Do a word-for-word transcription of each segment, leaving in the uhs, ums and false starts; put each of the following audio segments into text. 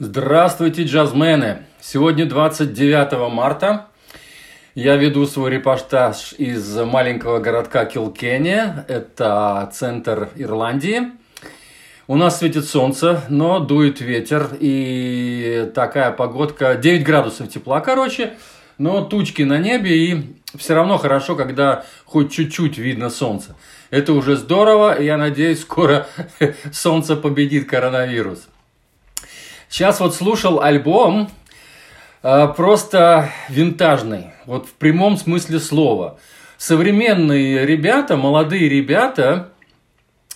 Здравствуйте, джазмены! Сегодня двадцать девятого марта. Я веду свой репортаж из маленького городка Килкени. Это центр Ирландии. У нас светит солнце, но дует ветер. И такая погодка, девять градусов тепла, короче. Но тучки на небе, и все равно хорошо, когда хоть чуть-чуть видно солнце. Это уже здорово, и я надеюсь, скоро солнце победит коронавирус. Сейчас вот слушал альбом, э, просто винтажный, вот в прямом смысле слова. Современные ребята, молодые ребята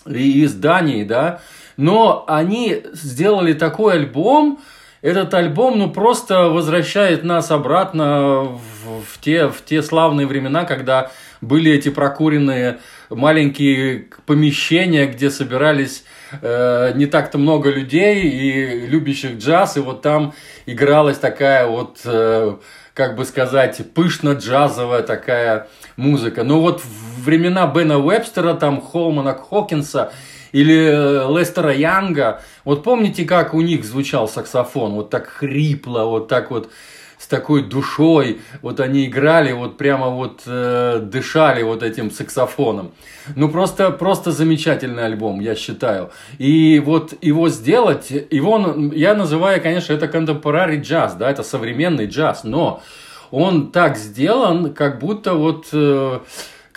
из Дании, да, но они сделали такой альбом. Этот альбом, ну, просто возвращает нас обратно в, в, те, в те славные времена, когда были эти прокуренные маленькие помещения, где собирались э, не так-то много людей и любящих джаз, и вот там игралась такая вот, э, как бы сказать, пышно-джазовая такая музыка. Ну, вот в времена Бена Уэбстера, там, Холмана Хокинса, или Лестера Янга. Вот помните, как у них звучал саксофон? Вот так хрипло, вот так вот с такой душой. Вот они играли, вот прямо вот э, дышали вот этим саксофоном. Ну, просто, просто замечательный альбом, я считаю. И вот его сделать, его я называю, конечно, это contemporary джаз, да, это современный джаз, но он так сделан, как будто вот... Э,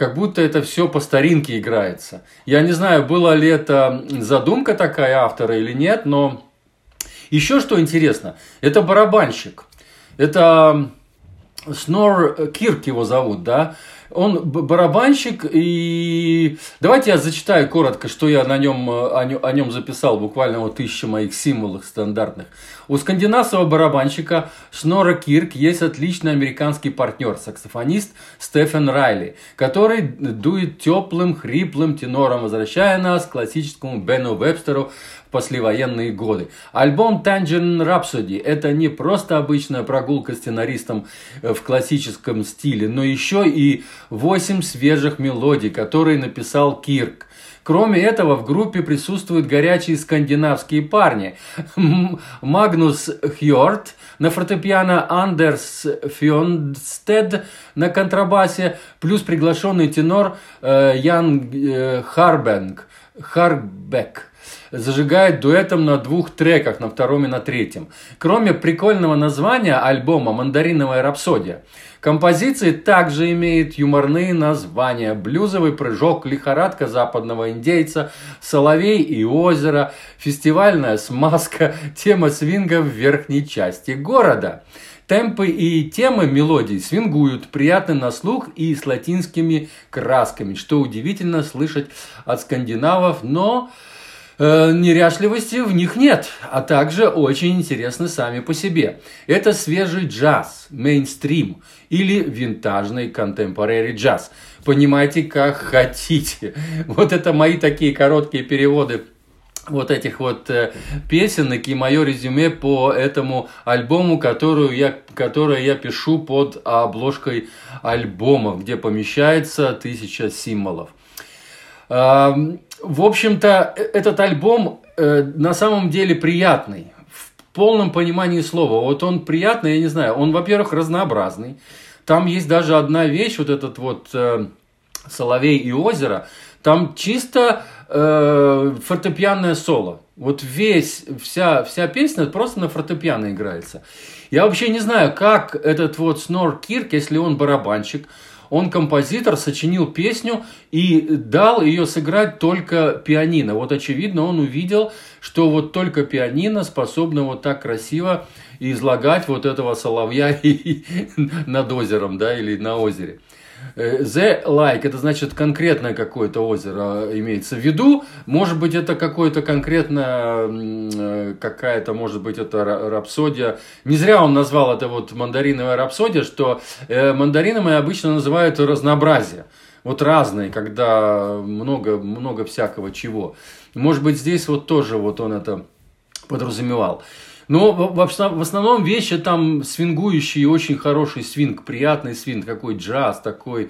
Как будто это все по старинке играется. Я не знаю, была ли это задумка такая автора или нет, но еще что интересно, это барабанщик. Это Снор Кирк его зовут, да? Он барабанщик, и давайте я зачитаю коротко, что я на нем, о нем записал, буквально вот тысяча моих символов стандартных. У скандинавского барабанщика Снора Кирк есть отличный американский партнер, саксофонист Стефан Райли, который дует теплым, хриплым тенором, возвращая нас к классическому Бену Уэбстеру в послевоенные годы. Альбом Tangent Rhapsody – это не просто обычная прогулка с тенористом в классическом стиле, но еще и восемь свежих мелодий, которые написал Кирк. Кроме этого, в группе присутствуют горячие скандинавские парни. Магнус Хьорт на фортепиано, Андерс Фьонстед на контрабасе, плюс приглашенный тенор э, Ян э, Харбэнг. Харбек зажигает дуэтом на двух треках, на втором и на третьем. Кроме прикольного названия альбома «Мандариновая рапсодия», композиции также имеют юморные названия: «Блюзовый прыжок», «Лихорадка западного индейца», «Соловей и озеро», «Фестивальная смазка», «Тема свинга в верхней части города». Темпы и темы мелодий свингуют, приятны на слух и с латинскими красками, что удивительно слышать от скандинавов, но э, неряшливости в них нет, а также очень интересны сами по себе. Это свежий джаз, мейнстрим или винтажный контемпорари джаз. Понимаете, как хотите. Вот это мои такие короткие переводы вот этих вот э, песенок и мое резюме по этому альбому, которую я, которое я пишу под обложкой альбома, где помещается тысяча символов. Э, в общем-то, этот альбом э, на самом деле приятный, в полном понимании слова. Вот он приятный, я не знаю, он, во-первых, разнообразный. Там есть даже одна вещь, вот этот вот э, «Соловей и озеро», там чисто э, фортепианное соло. Вот весь, вся, вся песня просто на фортепиано играется. Я вообще не знаю, как этот вот Снор Кирк, если он барабанщик, он композитор, сочинил песню и дал ее сыграть только пианино. Вот очевидно, он увидел, что вот только пианино способно вот так красиво излагать вот этого соловья над озером, да, или на озере. The Like, это значит конкретное какое-то озеро имеется в виду. Может быть, это какое-то конкретное, какая-то, может быть, это рапсодия. Не зря он назвал это вот мандариновая рапсодия, что мандарином обычно называют разнообразие. Вот разные, когда много, много всякого чего. Может быть, здесь вот тоже вот он это подразумевал. Но в основном вещи там свингующие, очень хороший свинг, приятный свинг, такой джаз, такой,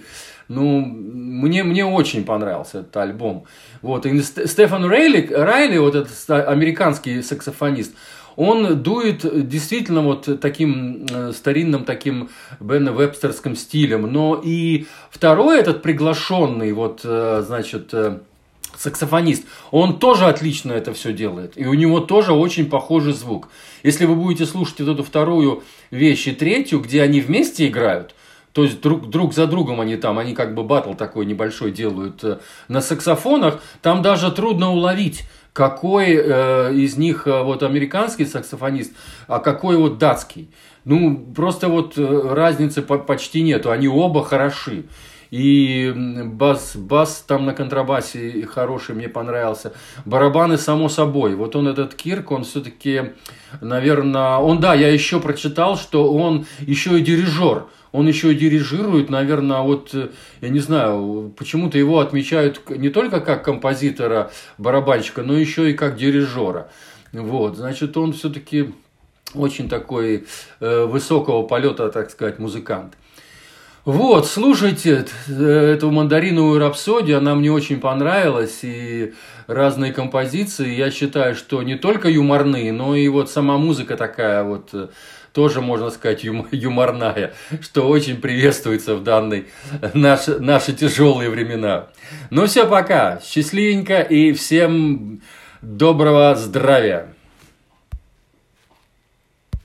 ну, мне, мне очень понравился этот альбом. Вот, и Стефан Райли, Райли, вот этот американский саксофонист, он дует действительно вот таким старинным, таким Бена Уэбстерским стилем. Но и второй этот приглашенный, вот, значит, саксофонист, он тоже отлично это все делает. И у него тоже очень похожий звук. Если вы будете слушать вот эту вторую вещь и третью, где они вместе играют, то есть друг, друг за другом они там, они как бы баттл такой небольшой делают на саксофонах, там даже трудно уловить, какой э, из них вот американский саксофонист, а какой вот датский. Ну, просто вот разницы по- почти нету, они оба хороши. И бас, бас там на контрабасе хороший, мне понравился. Барабаны, само собой. Вот он, этот Кирк, он все-таки, наверное... Он, да, я еще прочитал, что он еще и дирижер. Он еще и дирижирует, наверное, вот, я не знаю, почему-то его отмечают не только как композитора, барабанщика, но еще и как дирижера. Вот, значит, он все-таки очень такой э, высокого полета, так сказать, музыкант. Вот, слушайте эту «Мандариновую рапсодию», она мне очень понравилась, и разные композиции, я считаю, что не только юморные, но и вот сама музыка такая вот, тоже, можно сказать, юморная, что очень приветствуется в данные наши, наши тяжелые времена. Ну все, пока, счастливенько и всем доброго здравия!